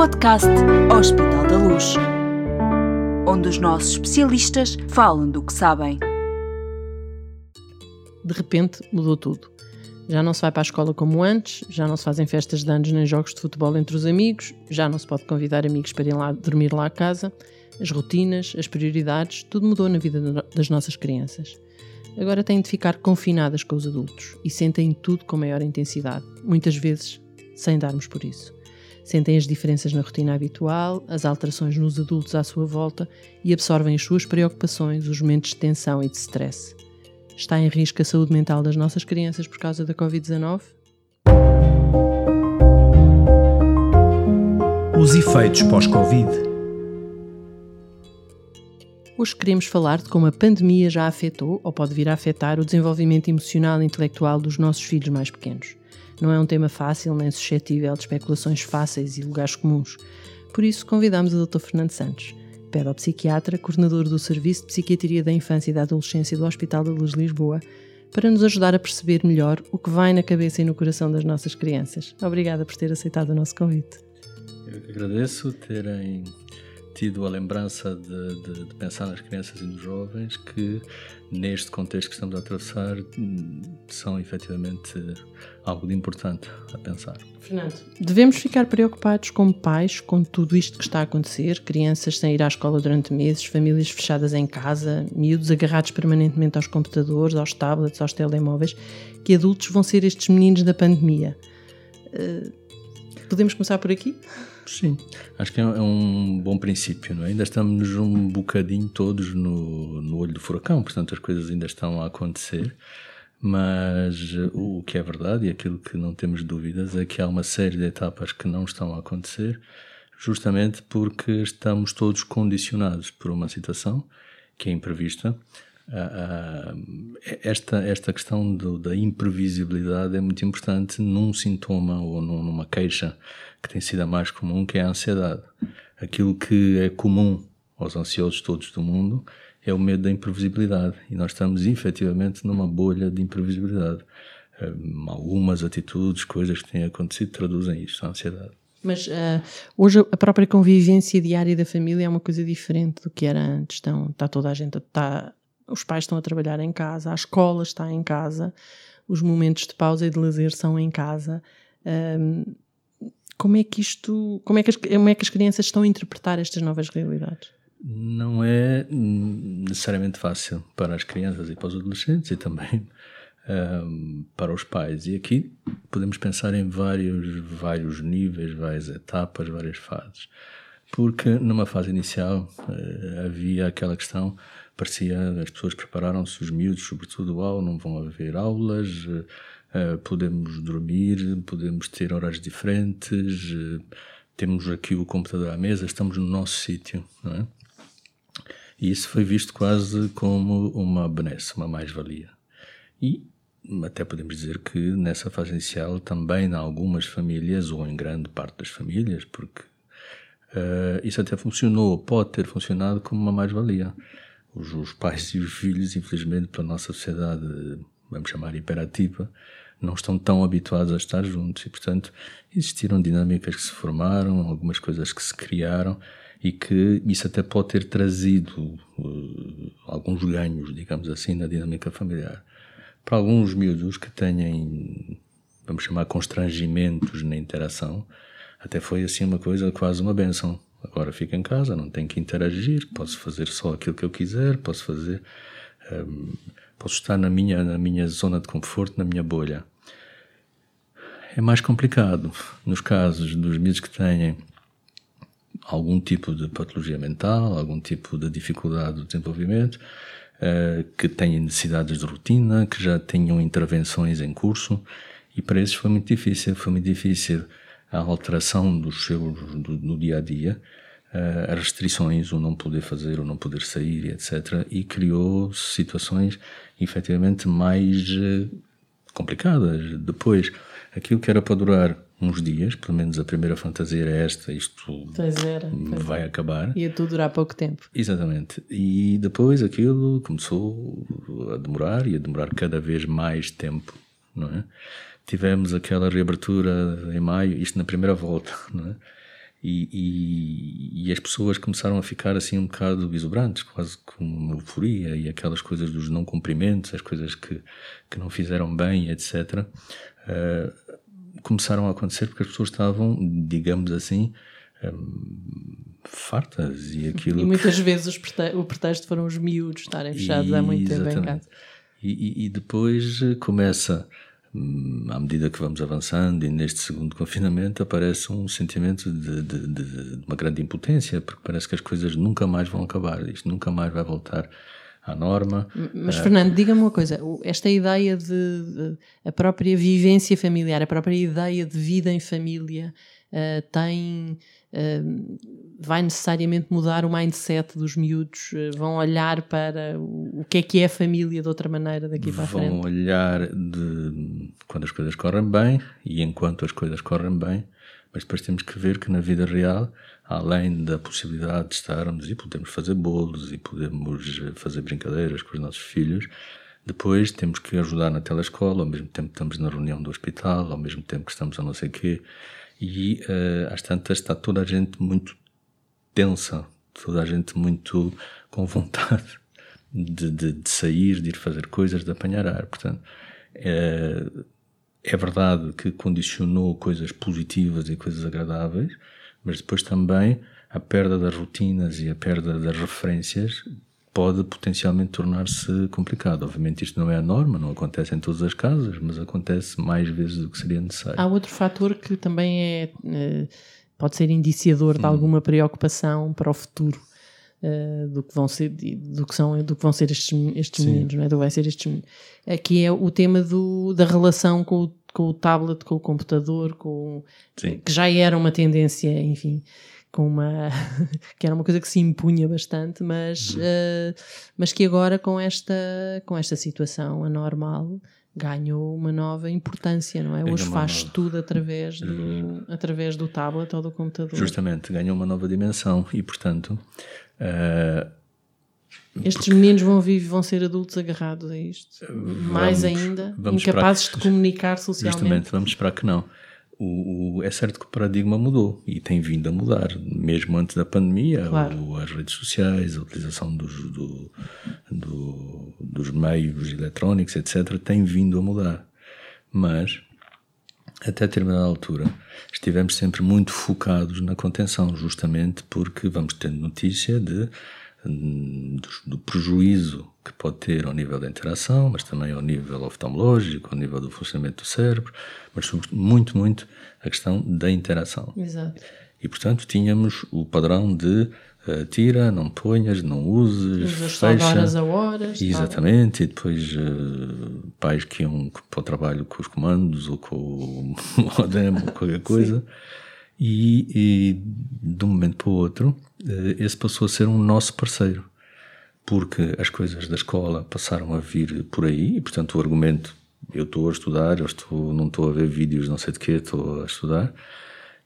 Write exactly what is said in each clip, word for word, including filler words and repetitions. podcast Hospital da Luz, onde os nossos especialistas falam do que sabem. De repente mudou tudo. Já não se vai para a escola como antes, já não se fazem festas de anos nem jogos de futebol entre os amigos, já não se pode convidar amigos para ir lá dormir lá a casa. As rotinas, as prioridades, tudo mudou na vida das nossas crianças. Agora têm de ficar confinadas com os adultos e sentem tudo com maior intensidade, muitas vezes sem darmos por isso. Sentem as diferenças na rotina habitual, as alterações nos adultos à sua volta e absorvem as suas preocupações, os momentos de tensão e de stress. Está em risco a saúde mental das nossas crianças por causa da covid dezanove? Os efeitos pós-Covid. Hoje queremos falar de como a pandemia já afetou ou pode vir a afetar o desenvolvimento emocional e intelectual dos nossos filhos mais pequenos. Não é um tema fácil nem suscetível de especulações fáceis e lugares comuns. Por isso convidamos o doutor Fernando Santos, pedopsiquiatra, coordenador do Serviço de Psiquiatria da Infância e da Adolescência do Hospital da Luz Lisboa, para nos ajudar a perceber melhor o que vai na cabeça e no coração das nossas crianças. Obrigada por ter aceitado o nosso convite. Eu que agradeço terem tido a lembrança de, de, de pensar nas crianças e nos jovens que, neste contexto que estamos a atravessar, são efetivamente algo de importante a pensar. Fernando, devemos ficar preocupados como pais com tudo isto que está a acontecer? Crianças sem ir à escola durante meses, famílias fechadas em casa, miúdos agarrados permanentemente aos computadores, aos tablets, aos telemóveis. Que adultos vão ser estes meninos da pandemia? Uh, podemos começar por aqui? Sim, acho que é um bom princípio, não é? Ainda estamos um bocadinho todos no, no olho do furacão, portanto as coisas ainda estão a acontecer, mas o que é verdade e aquilo que não temos dúvidas é que há uma série de etapas que não estão a acontecer, justamente porque estamos todos condicionados por uma situação que é imprevista. Esta, esta questão do, da imprevisibilidade é muito importante num sintoma ou num, numa queixa que tem sido a mais comum, que é a ansiedade. Aquilo que é comum aos ansiosos todos do mundo é o medo da imprevisibilidade, e nós estamos efetivamente numa bolha de imprevisibilidade. Algumas atitudes, coisas que têm acontecido traduzem isto, a ansiedade. Mas uh, hoje a própria convivência diária da família é uma coisa diferente do que era antes. Então, está toda a gente... Está... Os pais estão a trabalhar em casa, a escola está em casa, os momentos de pausa e de lazer são em casa. Um, como é que isto, como é que, as, como é que as crianças estão a interpretar estas novas realidades? Não é necessariamente fácil para as crianças e para os adolescentes e também um, para os pais. E aqui podemos pensar em vários, vários níveis, várias etapas, várias fases. Porque numa fase inicial havia aquela questão, parecia, as pessoas prepararam-se, os miúdos sobretudo, ao não vão haver aulas, podemos dormir, podemos ter horários diferentes, temos aqui o computador à mesa, estamos no nosso sítio, não é? E isso foi visto quase como uma benesse, uma mais-valia. E até podemos dizer que nessa fase inicial também em algumas famílias, ou em grande parte das famílias, porque Uh, isso até funcionou, pode ter funcionado como uma mais-valia. Os, os pais e os filhos, infelizmente, para a nossa sociedade, vamos chamar hiperativa, não estão tão habituados a estar juntos e, portanto, existiram dinâmicas que se formaram, algumas coisas que se criaram e que isso até pode ter trazido uh, alguns ganhos, digamos assim, na dinâmica familiar. Para alguns miúdos que têm, vamos chamar, constrangimentos na interação, até foi assim uma coisa, quase uma benção. Agora fico em casa, não tenho que interagir, posso fazer só aquilo que eu quiser, posso fazer, um, posso estar na minha, na minha zona de conforto, na minha bolha. É mais complicado nos casos dos miúdos que têm algum tipo de patologia mental, algum tipo de dificuldade do desenvolvimento, uh, que têm necessidades de rotina, que já tenham intervenções em curso, e para esses foi muito difícil, foi muito difícil. A alteração dos seus, do, do dia-a-dia, uh, as restrições, o não poder fazer, o não poder sair, etcétera. E criou situações, efetivamente, mais uh, complicadas. Depois, aquilo que era para durar uns dias, pelo menos a primeira fantasia era esta, isto pois era, pois vai era. acabar. Ia tudo durar pouco tempo. Exatamente. E depois aquilo começou a demorar, e a demorar cada vez mais tempo, não é? Tivemos aquela reabertura em maio, isto na primeira volta, não é? E, e, e as pessoas começaram a ficar assim um bocado exuberantes, quase com uma euforia, e aquelas coisas dos não cumprimentos, as coisas que, que não fizeram bem, etcétera, uh, começaram a acontecer porque as pessoas estavam, digamos assim, um, fartas. E aquilo e muitas que... vezes o pretexto foram os miúdos estarem fechados e, há muito tempo em casa. E, e, e depois começa... à medida que vamos avançando e neste segundo confinamento aparece um sentimento de, de, de, de uma grande impotência, porque parece que as coisas nunca mais vão acabar, isto nunca mais vai voltar à norma. Mas é... Fernando, diga-me uma coisa, esta ideia de, de a própria vivência familiar, a própria ideia de vida em família uh, tem... Uh, vai necessariamente mudar o mindset dos miúdos? Uh, vão olhar para o, o que é que é família de outra maneira daqui para a frente? Vão olhar de, quando as coisas correm bem e enquanto as coisas correm bem, mas depois temos que ver que na vida real, além da possibilidade de estarmos e podemos fazer bolos e podemos fazer brincadeiras com os nossos filhos, depois temos que ajudar na telescola, ao mesmo tempo que estamos na reunião do hospital, ao mesmo tempo que estamos a não sei o quê. E uh, às tantas está toda a gente muito tensa, toda a gente muito com vontade de, de, de sair, de ir fazer coisas, de apanhar ar. Portanto, uh, é verdade que condicionou coisas positivas e coisas agradáveis, mas depois também a perda das rotinas e a perda das referências pode potencialmente tornar-se complicado. Obviamente isto não é a norma, não acontece em todas as casas, mas acontece mais vezes do que seria necessário. Há outro fator que também é, pode ser indiciador de alguma preocupação para o futuro do que vão ser, do que são, do que vão ser estes, estes meninos, não é? Do que vai ser estes meninos. Aqui é o tema do, da relação com o, com o tablet, com o computador, com, que já era uma tendência, enfim... Com uma que era uma coisa que se impunha bastante, mas, uhum. uh, mas que agora com esta, com esta situação anormal ganhou uma nova importância, não é? Ganhou Hoje faz nova... tudo através do, uhum. através do tablet ou do computador. Justamente, ganhou uma nova dimensão e, portanto... Uh, Estes porque... meninos vão, viver, vão ser adultos agarrados a isto, vamos, mais ainda, incapazes que... de comunicar socialmente. Justamente, vamos esperar que não. O, o, é certo que o paradigma mudou e tem vindo a mudar, mesmo antes da pandemia, claro. o, as redes sociais, a utilização dos, do, do, dos meios eletrónicos, etcétera, tem vindo a mudar. Mas, até determinada altura, estivemos sempre muito focados na contenção, justamente porque vamos tendo notícia de, do, do prejuízo que pode ter ao nível da interação, mas também ao nível oftalmológico, ao nível do funcionamento do cérebro, mas sobretudo muito, muito a questão da interação. Exato. E, portanto, tínhamos o padrão de uh, tira, não ponhas, não uses, Usas fecha. horas a horas. Exatamente, tal. E depois uh, pais que iam para o trabalho com os comandos ou com o modem ou qualquer coisa. E, e, de um momento para o outro, uh, esse passou a ser um nosso parceiro. Porque as coisas da escola passaram a vir por aí e, portanto, o argumento, eu estou a estudar, eu estou, não estou a ver vídeos, não sei de quê, estou a estudar.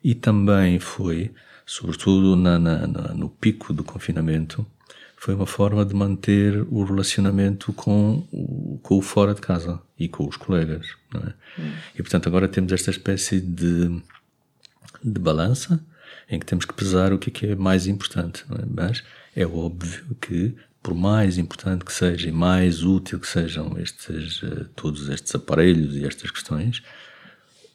E também foi, sobretudo na, na, na, no pico do confinamento, foi uma forma de manter o relacionamento com o, com o fora de casa e com os colegas, não é? Hum. E, portanto, agora temos esta espécie de, de balança em que temos que pesar o que é, que é mais importante, não é? Mas é óbvio que por mais importante que seja e mais útil que sejam estes, todos estes aparelhos e estas questões,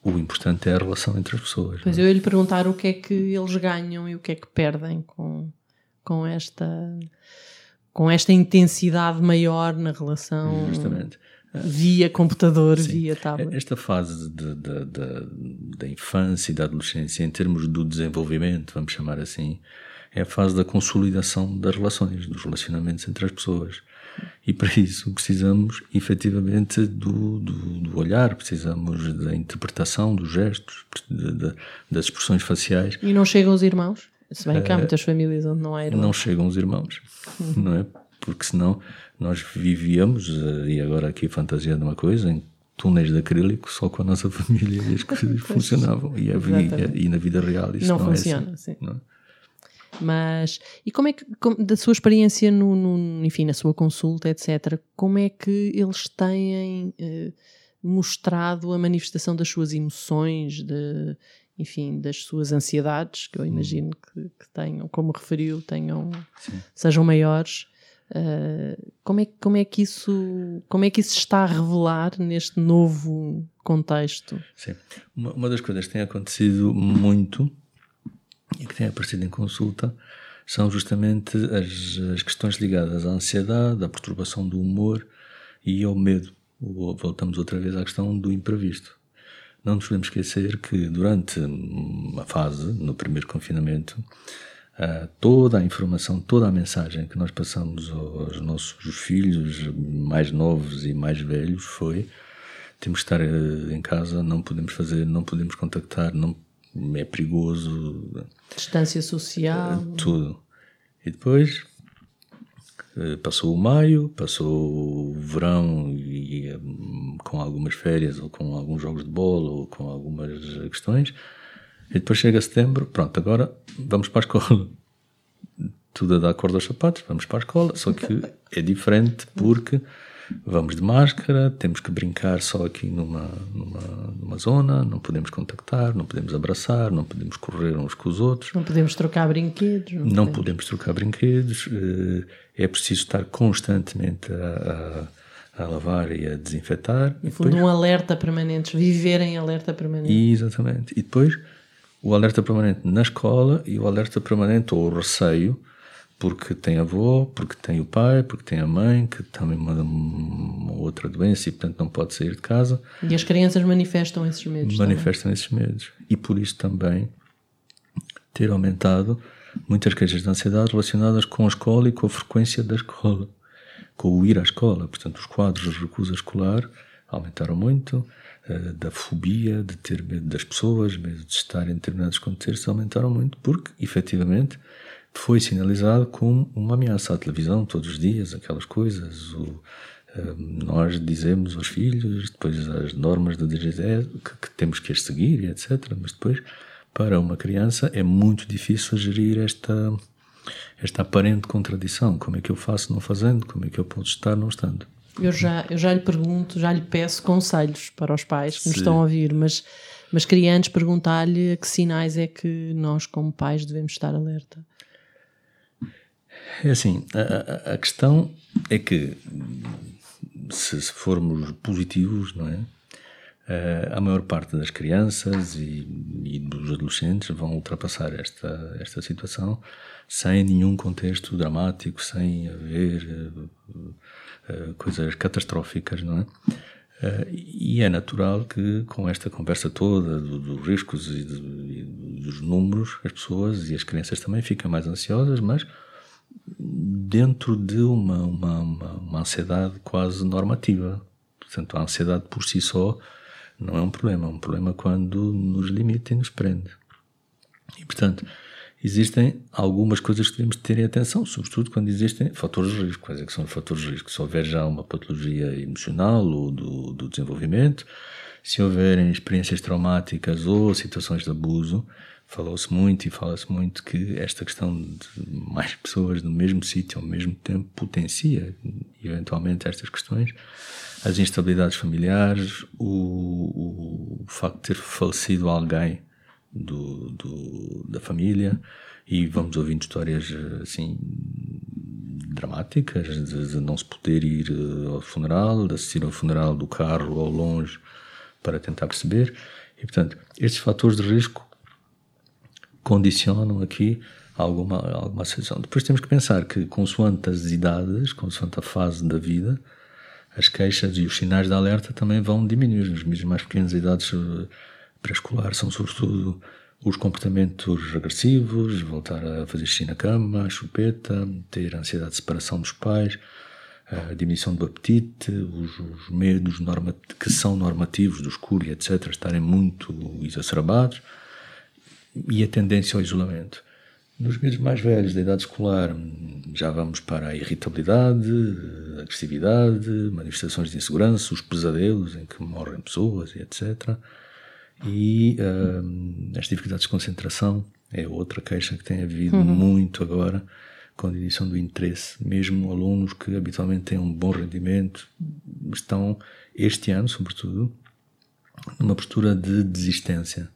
o importante é a relação entre as pessoas. Pois, não? Eu ia lhe perguntar o que é que eles ganham e o que é que perdem com, com, esta, com esta intensidade maior na relação. Justamente. Via computador, Sim. via tablet. Esta fase de, de, de, da infância e da adolescência, em termos do desenvolvimento, vamos chamar assim, é a fase da consolidação das relações, dos relacionamentos entre as pessoas. E para isso precisamos, efetivamente, do, do, do olhar, precisamos da interpretação, dos gestos, de, de, das expressões faciais. E não chegam os irmãos? Se bem que há muitas famílias onde não há irmãos. Não chegam os irmãos, hum. não é? Porque senão nós vivíamos, e agora aqui fantasiando uma coisa, em túneis de acrílico, só com a nossa família e as coisas funcionavam. E, havia, e na vida real isso não, não funciona, é assim. Sim. Não é? Mas, e como é que, como, da sua experiência, no, no, enfim, na sua consulta, etcétera, como é que eles têm eh, mostrado a manifestação das suas emoções, de, enfim, das suas ansiedades, que eu imagino que, que tenham, como referiu, tenham, sim, sejam maiores. Uh, como, é, como, é que isso, como é que isso está a revelar neste novo contexto? Sim, uma, uma das coisas que tem acontecido muito e que tem aparecido em consulta são justamente as, as questões ligadas à ansiedade, à perturbação do humor e ao medo. Voltamos outra vez à questão do imprevisto. Não nos podemos esquecer que durante uma fase, no primeiro confinamento, toda a informação, toda a mensagem que nós passamos aos nossos filhos mais novos e mais velhos foi: temos que estar em casa, não podemos fazer, não podemos contactar, não, é perigoso. Distância social. Tudo. E depois passou o maio, passou o verão e com algumas férias ou com alguns jogos de bola ou com algumas questões, e depois chega setembro, pronto, agora vamos para a escola, tudo a dar corda aos sapatos, vamos para a escola, só que é diferente porque vamos de máscara, temos que brincar só aqui numa, numa, numa zona, não podemos contactar, não podemos abraçar, não podemos correr uns com os outros. Não podemos trocar brinquedos. Não, não podemos trocar brinquedos. É preciso estar constantemente a, a, a lavar e a desinfetar. No fundo, um alerta permanente, viver em alerta permanente. Exatamente. E depois o alerta permanente na escola e o alerta permanente ou o receio, porque tem a avó, porque tem o pai, porque tem a mãe, que também uma, uma outra doença e, portanto, não pode sair de casa. E as crianças manifestam esses medos. Manifestam também esses medos. E por isso também ter aumentado muitas queixas de ansiedade relacionadas com a escola e com a frequência da escola, com o ir à escola. Portanto, os quadros de recusa escolar aumentaram muito, da fobia, de ter medo das pessoas, medo de estar em determinados contextos, aumentaram muito, porque, efetivamente, foi sinalizado como uma ameaça à televisão todos os dias, aquelas coisas. O, uh, nós dizemos aos filhos, depois as normas da D G T que, que temos que as seguir, etcétera. Mas depois, para uma criança, é muito difícil gerir esta, esta aparente contradição. Como é que eu faço não fazendo? Como é que eu posso estar não estando? Eu já, eu já lhe pergunto, já lhe peço conselhos para os pais que, sim, nos estão a ouvir, mas, mas queria antes perguntar-lhe que sinais é que nós, como pais, devemos estar alerta. É assim, a, a questão é que, se, se formos positivos, não é? A maior parte das crianças e, e dos adolescentes vão ultrapassar esta, esta situação sem nenhum contexto dramático, sem haver uh, uh, coisas catastróficas, não é? Uh, e é natural que, com esta conversa toda dos do riscos e, do, e dos números, as pessoas e as crianças também ficam mais ansiosas, mas dentro de uma, uma, uma, uma ansiedade quase normativa. Portanto, a ansiedade por si só não é um problema, é um problema quando nos limita e nos prende. E, portanto, existem algumas coisas que devemos ter em atenção, sobretudo quando existem fatores de risco. Quais é que são os fatores de risco? Se houver já uma patologia emocional ou do, do desenvolvimento, se houverem experiências traumáticas ou situações de abuso. Falou-se muito e fala-se muito que esta questão de mais pessoas no mesmo sítio ao mesmo tempo potencia eventualmente estas questões, as instabilidades familiares, o, o facto de ter falecido alguém do, do, da família, e vamos ouvindo histórias assim dramáticas de, de não se poder ir ao funeral, de assistir ao funeral do carro ao longe para tentar perceber, e portanto estes fatores de risco condicionam aqui alguma, alguma situação. Depois temos que pensar que, consoante as idades, consoante a fase da vida, as queixas e os sinais de alerta também vão diminuir. Nos mesmos mais pequenas idades pré-escolar são sobretudo os comportamentos agressivos, voltar a fazer xixi na cama, a chupeta, ter ansiedade de separação dos pais, a diminuição do apetite, os, os medos norma- que são normativos do escuro e etcétera estarem muito exacerbados, e a tendência ao isolamento. Nos miúdos mais velhos da idade escolar já vamos para a irritabilidade, a agressividade, manifestações de insegurança, os pesadelos em que morrem pessoas, etcétera. E uh, as dificuldades de concentração é outra queixa que tem havido uhum. muito agora, com a diminuição do interesse. Mesmo alunos que habitualmente têm um bom rendimento estão, este ano sobretudo, numa postura de desistência.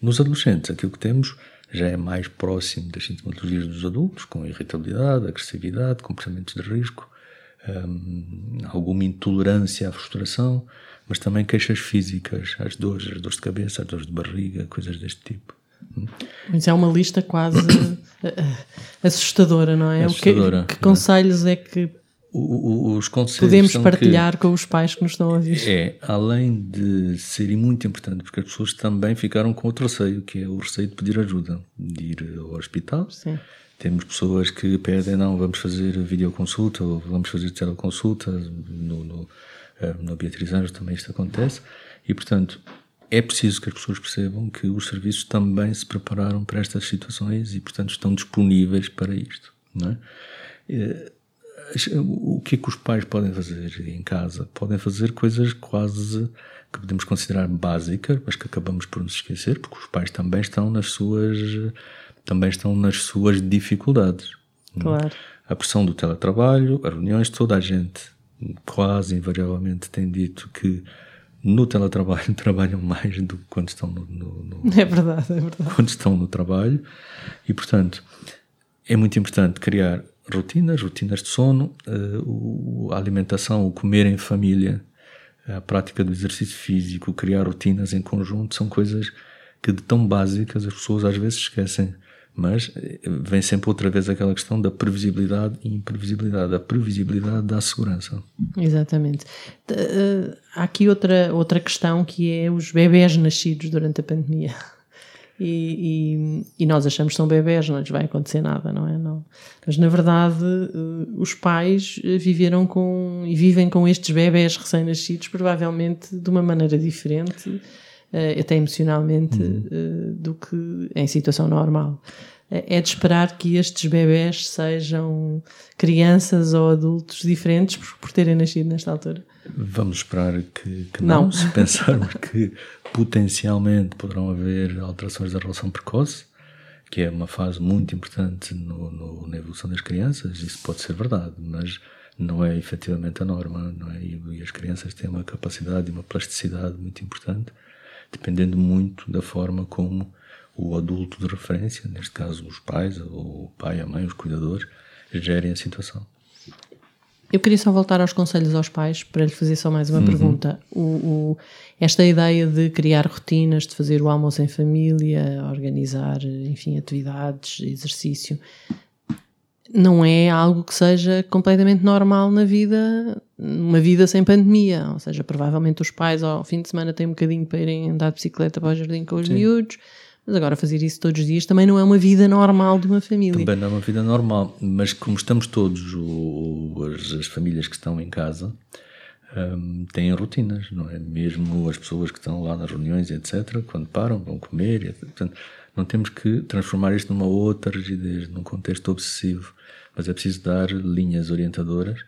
Nos adolescentes, aquilo que temos já é mais próximo das sintomatologias dos adultos, com irritabilidade, agressividade, comportamentos de risco, hum, alguma intolerância à frustração, mas também queixas físicas, as dores, as dores de cabeça, as dores de barriga, coisas deste tipo. Mas é uma lista quase assustadora, não é? Assustadora, o que, que conselhos é, é que o, os conselhos podemos partilhar que, com os pais que nos estão a ouvir? É, além de serem muito importantes, porque as pessoas também ficaram com outro receio, que é o receio de pedir ajuda, de ir ao hospital. Sim. Temos pessoas que pedem, não, vamos fazer videoconsulta ou vamos fazer teleconsulta, no, no, no Beatriz Anjos também isto acontece, e portanto... É preciso que as pessoas percebam que os serviços também se prepararam para estas situações e, portanto, estão disponíveis para isto, não é? O que é que os pais podem fazer em casa? Podem fazer coisas quase que podemos considerar básicas, mas que acabamos por nos esquecer, porque os pais também estão nas suas, também estão nas suas dificuldades. Claro. A pressão do teletrabalho, as reuniões, toda a gente quase invariavelmente tem dito que no teletrabalho trabalham mais do que quando estão no, no, no, é verdade, é verdade. Quando estão no trabalho. E, portanto, é muito importante criar rotinas, rotinas de sono, uh, a alimentação, o comer em família, a prática do exercício físico, criar rotinas em conjunto, são coisas que de tão básicas as pessoas às vezes esquecem. Mas vem sempre outra vez aquela questão da previsibilidade e imprevisibilidade. A previsibilidade dá segurança. Exatamente. Há aqui outra, outra questão, que é os bebés nascidos durante a pandemia. E, e, e nós achamos que são bebés, não lhes vai acontecer nada, não é? Não. Mas, na verdade, os pais viveram com e vivem com estes bebés recém-nascidos, provavelmente de uma maneira diferente, até emocionalmente, uhum. do que em situação normal. É de esperar que estes bebés sejam crianças ou adultos diferentes por, por terem nascido nesta altura? Vamos esperar que, que não. não, se pensarmos que potencialmente poderão haver alterações da relação precoce, que é uma fase muito importante no, no, na evolução das crianças, isso pode ser verdade, mas não é efetivamente a norma, não é? E, e as crianças têm uma capacidade e uma plasticidade muito importante, dependendo muito da forma como o adulto de referência, neste caso os pais, ou o pai, a mãe, os cuidadores, gerem a situação. Eu queria só voltar aos conselhos aos pais para lhe fazer só mais uma uhum. pergunta. O, o, esta ideia de criar rotinas, de fazer o almoço em família, organizar, enfim, atividades, exercício, não é algo que seja completamente normal na vida, numa vida sem pandemia. Ou seja, provavelmente os pais ao fim de semana têm um bocadinho para irem andar de bicicleta para o jardim com os Sim. miúdos, mas agora fazer isso todos os dias também não é uma vida normal de uma família. Também não é uma vida normal, mas como estamos todos, ou as, as famílias que estão em casa, um, têm rotinas, não é? Mesmo as pessoas que estão lá nas reuniões, etcétera, quando param, vão comer, etcétera. Portanto, não temos que transformar isto numa outra rigidez, num contexto obsessivo, mas é preciso dar linhas orientadoras.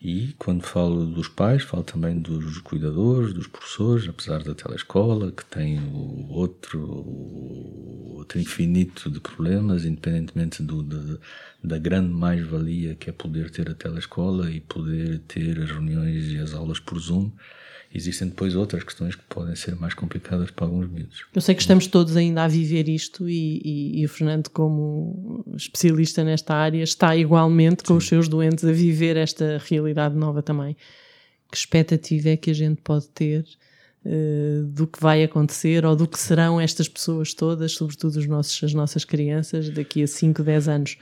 E quando falo dos pais, falo também dos cuidadores, dos professores, apesar da telescola, que tem o outro, o outro infinito de problemas, independentemente do, de, da grande mais-valia que é poder ter a telescola e poder ter as reuniões e as aulas por Zoom. Existem depois outras questões que podem ser mais complicadas para alguns miúdos. Eu sei que estamos todos ainda a viver isto e, e, e o Fernando, como especialista nesta área, está igualmente com Sim. os seus doentes a viver esta realidade nova também. Que expectativa é que a gente pode ter uh, do que vai acontecer ou do que serão estas pessoas todas, sobretudo os nossos, as nossas crianças, daqui a cinco, dez anos?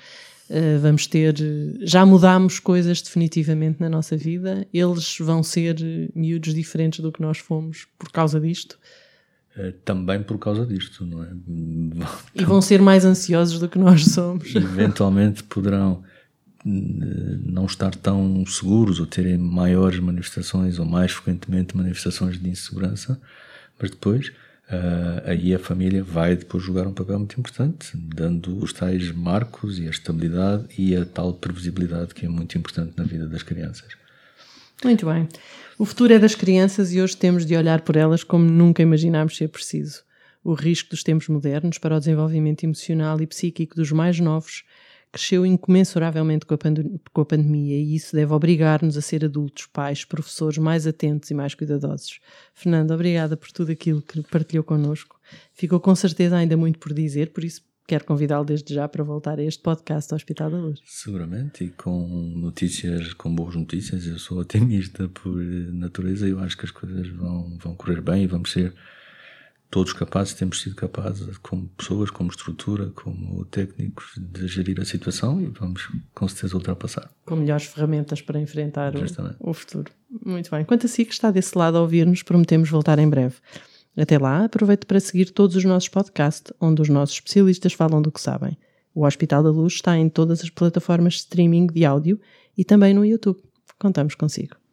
Uh, vamos ter, já mudámos coisas definitivamente na nossa vida, eles vão ser miúdos diferentes do que nós fomos por causa disto? Uh, também por causa disto, não é? E vão ser mais ansiosos do que nós somos. Eventualmente poderão uh, não estar tão seguros ou terem maiores manifestações ou mais frequentemente manifestações de insegurança, mas depois... Uh, aí a família vai depois jogar um papel muito importante, dando os tais marcos e a estabilidade e a tal previsibilidade que é muito importante na vida das crianças. Muito bem. O futuro é das crianças e hoje temos de olhar por elas como nunca imaginámos ser preciso. O risco dos tempos modernos para o desenvolvimento emocional e psíquico dos mais novos cresceu incomensuravelmente com a, pandem- com a pandemia e isso deve obrigar-nos a ser adultos, pais, professores mais atentos e mais cuidadosos. Fernando, obrigada por tudo aquilo que partilhou connosco. Ficou com certeza ainda muito por dizer, por isso quero convidá-lo desde já para voltar a este podcast do Hospital da Luz. Seguramente, e com notícias, com boas notícias. Eu sou otimista por natureza e eu acho que as coisas vão, vão correr bem e vamos ser todos capazes, temos sido capazes como pessoas, como estrutura, como técnicos, de gerir a situação e vamos com certeza ultrapassar. Com melhores ferramentas para enfrentar o, o futuro. Muito bem. Quanto a si que está desse lado a ouvir-nos, prometemos voltar em breve. Até lá, aproveito para seguir todos os nossos podcasts, onde os nossos especialistas falam do que sabem. O Hospital da Luz está em todas as plataformas de streaming de áudio e também no YouTube. Contamos consigo.